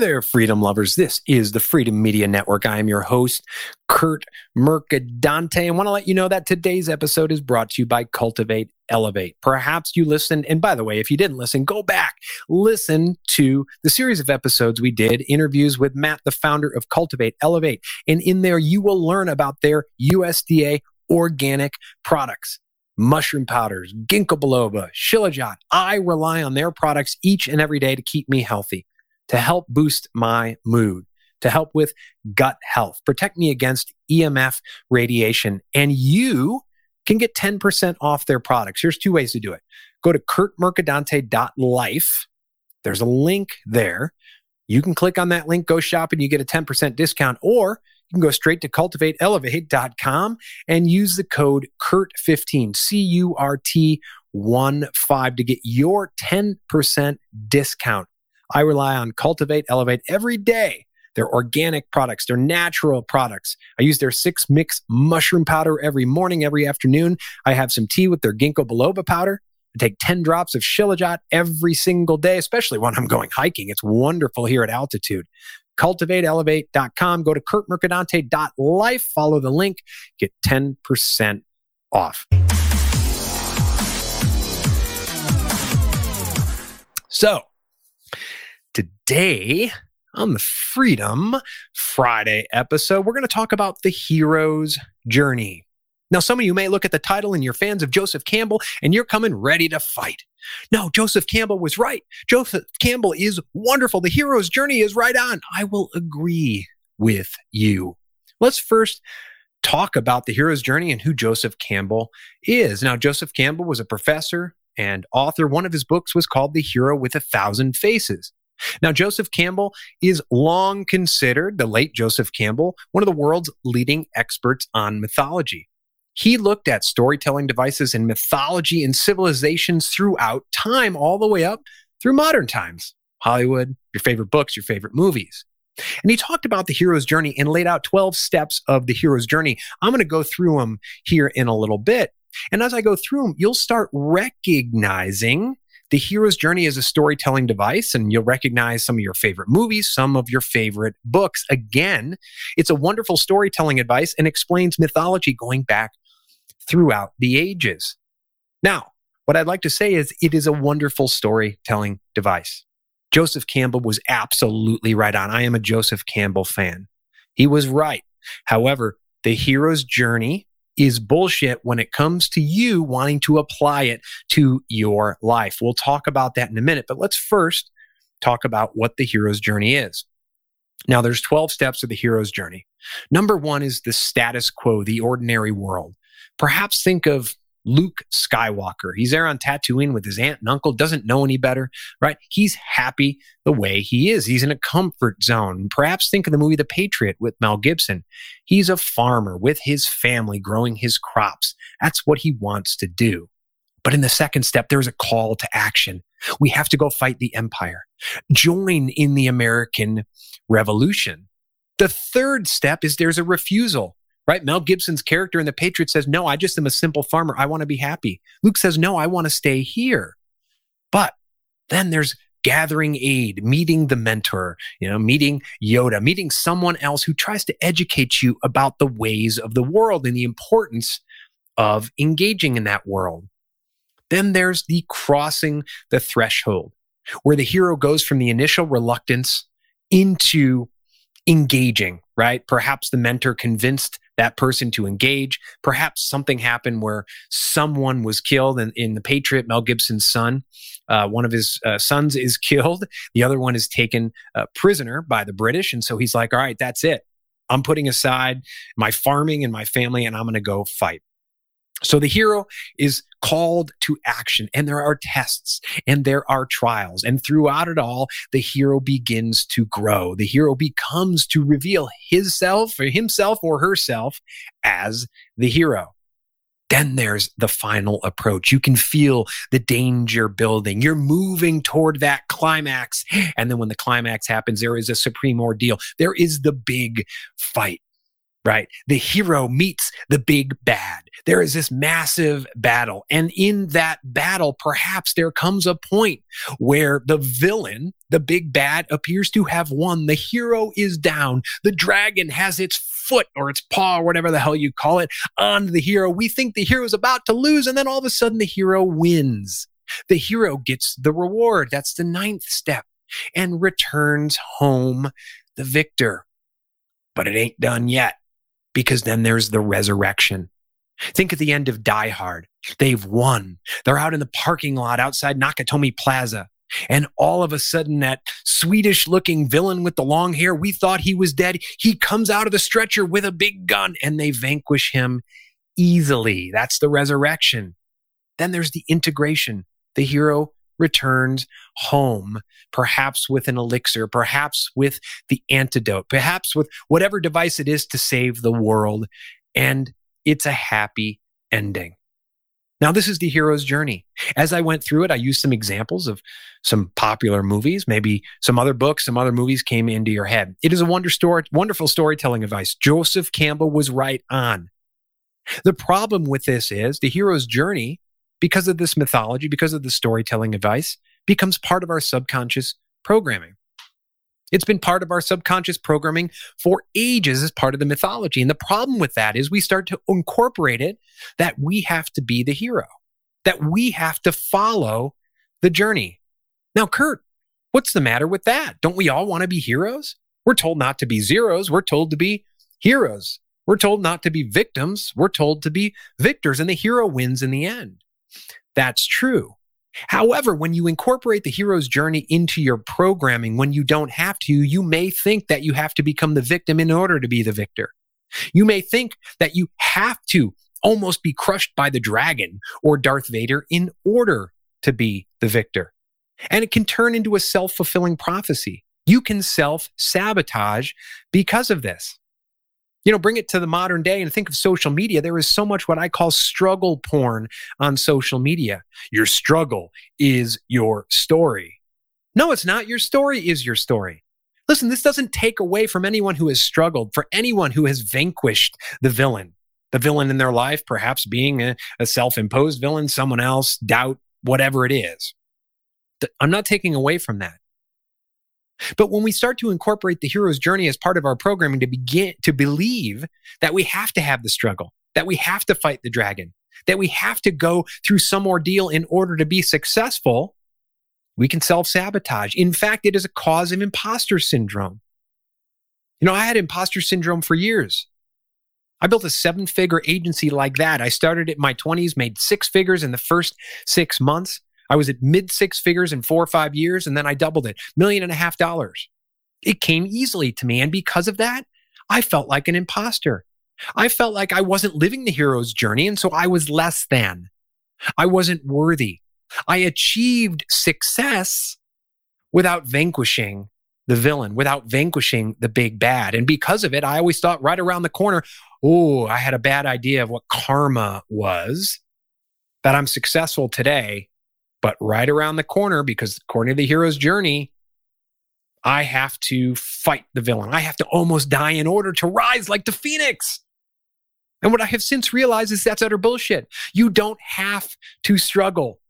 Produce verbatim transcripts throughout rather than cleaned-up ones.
Hey there, freedom lovers. This is the Freedom Media Network. I am your host, Kurt Mercadante. I want to let you know that today's episode is brought to you by Cultivate Elevate. Perhaps you listened, and by the way, if you didn't listen, go back. Listen to the series of episodes we did, interviews with Matt, the founder of Cultivate Elevate. And in there, you will learn about their U S D A organic products. Mushroom powders, ginkgo biloba, shilajit. I rely on their products each and every day to keep me healthy, to help boost my mood, to help with gut health, protect me against E M F radiation. And you can get ten percent off their products. Here's two ways to do it. Go to kurt mercadante dot life. There's a link there. You can click on that link, go shop, and you get a ten percent discount. Or you can go straight to cultivate elevate dot com and use the code C U R T fifteen, C U R T one five, to get your ten percent discount. I rely on Cultivate Elevate every day. Their organic products, their natural products. I use their six mix mushroom powder every morning, every afternoon. I have some tea with their ginkgo biloba powder. I take ten drops of shilajit every single day, especially when I'm going hiking. It's wonderful here at altitude. cultivate elevate dot com. Go to kurt mercadante dot life. Follow the link. Get ten percent off. So, today, on the Freedom Friday episode, we're going to talk about the hero's journey. Now, some of you may look at the title and you're fans of Joseph Campbell and you're coming ready to fight. No, Joseph Campbell was right. Joseph Campbell is wonderful. The hero's journey is right on. I will agree with you. Let's first talk about the hero's journey and who Joseph Campbell is. Now, Joseph Campbell was a professor and author. One of his books was called The Hero with a Thousand Faces. Now, Joseph Campbell is long considered, the late Joseph Campbell, one of the world's leading experts on mythology. He looked at storytelling devices in mythology and civilizations throughout time, all the way up through modern times. Hollywood, your favorite books, your favorite movies. And he talked about the hero's journey and laid out twelve steps of the hero's journey. I'm going to go through them here in a little bit. And as I go through them, you'll start recognizing the hero's journey is a storytelling device, and you'll recognize some of your favorite movies, some of your favorite books. Again, it's a wonderful storytelling advice and explains mythology going back throughout the ages. Now, what I'd like to say is it is a wonderful storytelling device. Joseph Campbell was absolutely right on. I am a Joseph Campbell fan. He was right. However, the hero's journey is bullshit when it comes to you wanting to apply it to your life. We'll talk about that in a minute, but let's first talk about what the hero's journey is. Now, there's twelve steps of the hero's journey. Number one is the status quo, the ordinary world. Perhaps think of Luke Skywalker. He's there on Tatooine with his aunt and uncle, doesn't know any better, right? He's happy the way he is. He's in a comfort zone. Perhaps think of the movie The Patriot with Mel Gibson. He's a farmer with his family growing his crops. That's what he wants to do. But in the second step, there's a call to action. We have to go fight the empire. Join in the American Revolution. The third step is there's a refusal. Right? Mel Gibson's character in The Patriot says, no, I just am a simple farmer. I want to be happy. Luke says, no, I want to stay here. But then there's gathering aid, meeting the mentor, you know, meeting Yoda, meeting someone else who tries to educate you about the ways of the world and the importance of engaging in that world. Then there's the crossing the threshold, where the hero goes from the initial reluctance into engaging, right? Perhaps the mentor convinced that person to engage. Perhaps something happened where someone was killed. And in The Patriot, Mel Gibson's son, uh, one of his uh, sons is killed. The other one is taken uh, prisoner by the British. And so he's like, all right, that's it. I'm putting aside my farming and my family, and I'm going to go fight. So the hero is called to action, and there are tests, and there are trials. And throughout it all, the hero begins to grow. The hero becomes to reveal himself or himself or herself as the hero. Then there's the final approach. You can feel the danger building. You're moving toward that climax. And then when the climax happens, there is a supreme ordeal. There is the big fight. right? The hero meets the big bad. There is this massive battle. And in that battle, perhaps there comes a point where the villain, the big bad, appears to have won. The hero is down. The dragon has its foot or its paw or whatever the hell you call it on the hero. We think the hero is about to lose. And then all of a sudden the hero wins. The hero gets the reward. That's the ninth step, and returns home the victor. But it ain't done yet, because then there's the resurrection. Think at the end of Die Hard. They've won. They're out in the parking lot outside Nakatomi Plaza. And all of a sudden, that Swedish-looking villain with the long hair, we thought he was dead. He comes out of the stretcher with a big gun, and they vanquish him easily. That's the resurrection. Then there's the integration. The hero returns home, perhaps with an elixir, perhaps with the antidote, perhaps with whatever device it is to save the world. And it's a happy ending. Now, this is the hero's journey. As I went through it, I used some examples of some popular movies, maybe some other books, some other movies came into your head. It is a wonder story, wonderful storytelling advice. Joseph Campbell was right on. The problem with this is the hero's journey, because of this mythology, because of the storytelling advice, becomes part of our subconscious programming. It's been part of our subconscious programming for ages as part of the mythology. And the problem with that is we start to incorporate it, that we have to be the hero, that we have to follow the journey. Now, Kurt, what's the matter with that? Don't we all want to be heroes? We're told not to be zeros. We're told to be heroes. We're told not to be victims. We're told to be victors. And the hero wins in the end. That's true. However, when you incorporate the hero's journey into your programming, when you don't have to, you may think that you have to become the victim in order to be the victor. You may think that you have to almost be crushed by the dragon or Darth Vader in order to be the victor. And it can turn into a self-fulfilling prophecy. You can self-sabotage because of this. You know, bring it to the modern day and think of social media. There is so much what I call struggle porn on social media. Your struggle is your story. No, it's not. Your story is your story. Listen, this doesn't take away from anyone who has struggled, for anyone who has vanquished the villain, the villain in their life, perhaps being a, a self-imposed villain, someone else, doubt, whatever it is. I'm not taking away from that. But when we start to incorporate the hero's journey as part of our programming to begin to believe that we have to have the struggle, that we have to fight the dragon, that we have to go through some ordeal in order to be successful, we can self-sabotage. In fact, it is a cause of imposter syndrome. You know, I had imposter syndrome for years. I built a seven-figure agency like that. I started it in my twenties, made six figures in the first six months. I was at mid six figures in four or five years, and then I doubled it, million and a half dollars. It came easily to me. And because of that, I felt like an imposter. I felt like I wasn't living the hero's journey. And so I was less than. I wasn't worthy. I achieved success without vanquishing the villain, without vanquishing the big bad. And because of it, I always thought right around the corner, oh, I had a bad idea of what karma was, that I'm successful today. But right around the corner, because according to the hero's journey, I have to fight the villain. I have to almost die in order to rise like the phoenix. And what I have since realized is that's utter bullshit. You don't have to struggle.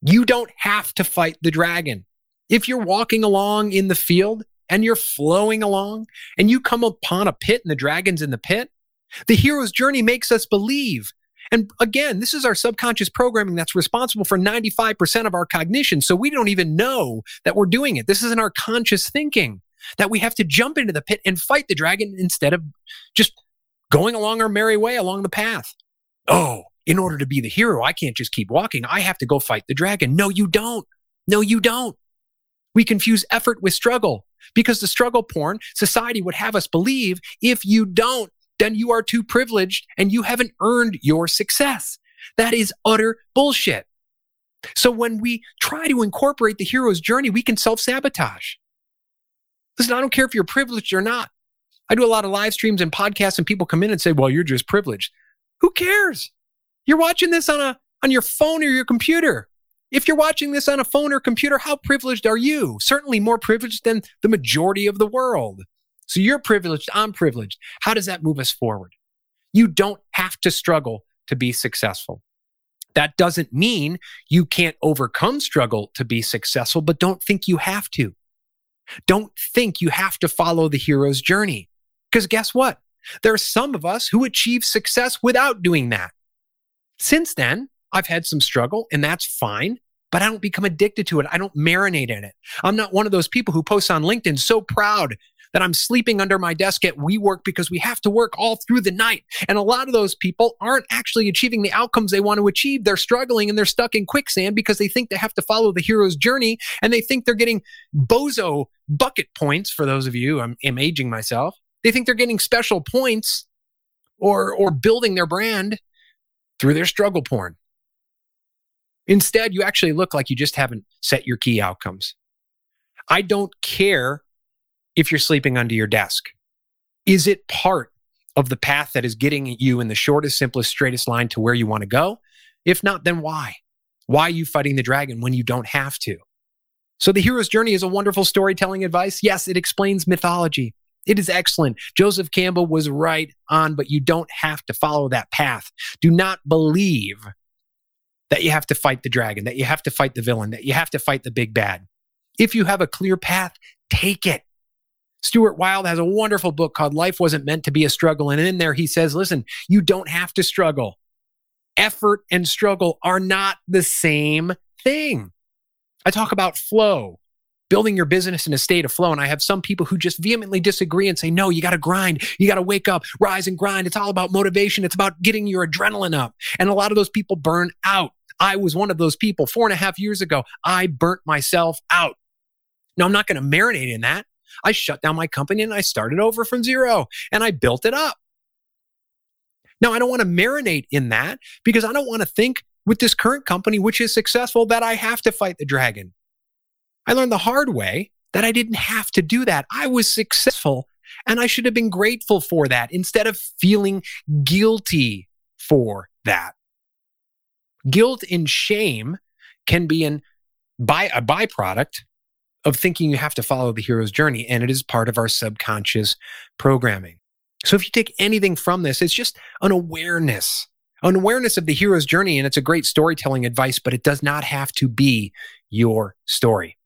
You don't have to fight the dragon. If you're walking along in the field and you're flowing along and you come upon a pit and the dragon's in the pit, the hero's journey makes us believe. And again, this is our subconscious programming that's responsible for ninety-five percent of our cognition. So we don't even know that we're doing it. This isn't our conscious thinking, that we have to jump into the pit and fight the dragon instead of just going along our merry way along the path. Oh, in order to be the hero, I can't just keep walking. I have to go fight the dragon. No, you don't. No, you don't. We confuse effort with struggle, because the struggle porn society would have us believe if you don't, then you are too privileged and you haven't earned your success. That is utter bullshit. So when we try to incorporate the hero's journey, we can self-sabotage. Listen, I don't care if you're privileged or not. I do a lot of live streams and podcasts and people come in and say, well, you're just privileged. Who cares? You're watching this on a on your phone or your computer. If you're watching this on a phone or computer, how privileged are you? Certainly more privileged than the majority of the world. So you're privileged, I'm privileged. How does that move us forward? You don't have to struggle to be successful. That doesn't mean you can't overcome struggle to be successful, but don't think you have to. Don't think you have to follow the hero's journey. Because guess what? There are some of us who achieve success without doing that. Since then, I've had some struggle, and that's fine, but I don't become addicted to it. I don't marinate in it. I'm not one of those people who posts on LinkedIn so proud that I'm sleeping under my desk at WeWork because we have to work all through the night. And a lot of those people aren't actually achieving the outcomes they want to achieve. They're struggling and they're stuck in quicksand because they think they have to follow the hero's journey, and they think they're getting bozo bucket points. For those of you, I'm, I'm aging myself. They think they're getting special points or or building their brand through their struggle porn. Instead, you actually look like you just haven't set your key outcomes. I don't care if you're sleeping under your desk. Is it part of the path that is getting you in the shortest, simplest, straightest line to where you want to go? If not, then why? Why are you fighting the dragon when you don't have to? So The Hero's Journey is a wonderful storytelling advice. Yes, it explains mythology. It is excellent. Joseph Campbell was right on, but you don't have to follow that path. Do not believe that you have to fight the dragon, that you have to fight the villain, that you have to fight the big bad. If you have a clear path, take it. Stuart Wilde has a wonderful book called Life Wasn't Meant to Be a Struggle. And in there, he says, listen, you don't have to struggle. Effort and struggle are not the same thing. I talk about flow, building your business in a state of flow. And I have some people who just vehemently disagree and say, no, you got to grind. You got to wake up, rise and grind. It's all about motivation. It's about getting your adrenaline up. And a lot of those people burn out. I was one of those people four and a half years ago. I burnt myself out. Now, I'm not going to marinate in that. I shut down my company and I started over from zero and I built it up. Now, I don't want to marinate in that because I don't want to think with this current company, which is successful, that I have to fight the dragon. I learned the hard way that I didn't have to do that. I was successful and I should have been grateful for that instead of feeling guilty for that. Guilt and shame can be an by, a byproduct of thinking you have to follow the hero's journey, and it is part of our subconscious programming. So if you take anything from this, it's just an awareness, an awareness of the hero's journey, and it's a great storytelling advice, but it does not have to be your story.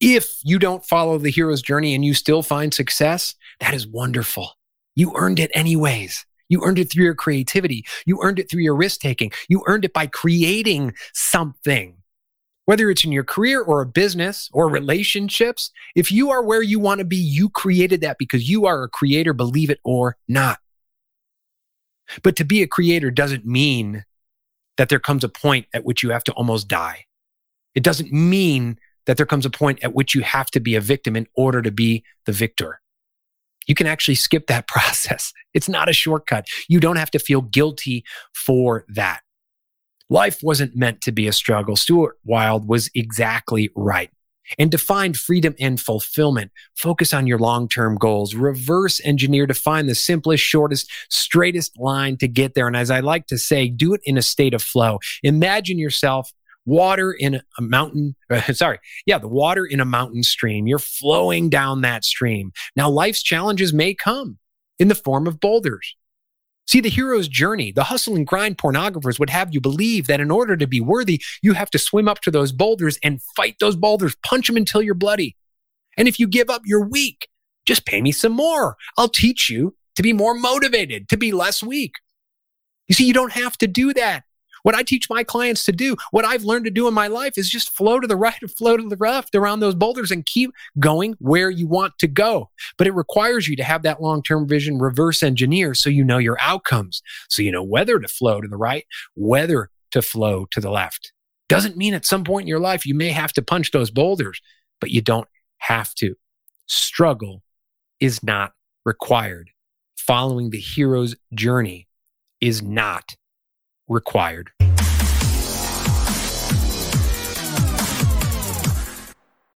If you don't follow the hero's journey and you still find success, that is wonderful. You earned it anyways. You earned it through your creativity. You earned it through your risk-taking. You earned it by creating something. Whether it's in your career or a business or relationships, if you are where you want to be, you created that because you are a creator, believe it or not. But to be a creator doesn't mean that there comes a point at which you have to almost die. It doesn't mean that there comes a point at which you have to be a victim in order to be the victor. You can actually skip that process. It's not a shortcut. You don't have to feel guilty for that. Life wasn't meant to be a struggle. Stuart Wilde was exactly right. And define freedom and fulfillment. Focus on your long-term goals. Reverse engineer to find the simplest, shortest, straightest line to get there. And as I like to say, do it in a state of flow. Imagine yourself water in a mountain, sorry, yeah, the water in a mountain stream. You're flowing down that stream. Now, life's challenges may come in the form of boulders. See, the hero's journey, the hustle and grind pornographers would have you believe that in order to be worthy, you have to swim up to those boulders and fight those boulders, punch them until you're bloody. And if you give up, you're weak. Just pay me some more. I'll teach you to be more motivated, to be less weak. You see, you don't have to do that. What I teach my clients to do, what I've learned to do in my life is just flow to the right or flow to the left around those boulders and keep going where you want to go. But it requires you to have that long-term vision, reverse engineer, so you know your outcomes, so you know whether to flow to the right, whether to flow to the left. Doesn't mean at some point in your life you may have to punch those boulders, but you don't have to. Struggle is not required. Following the hero's journey is not required.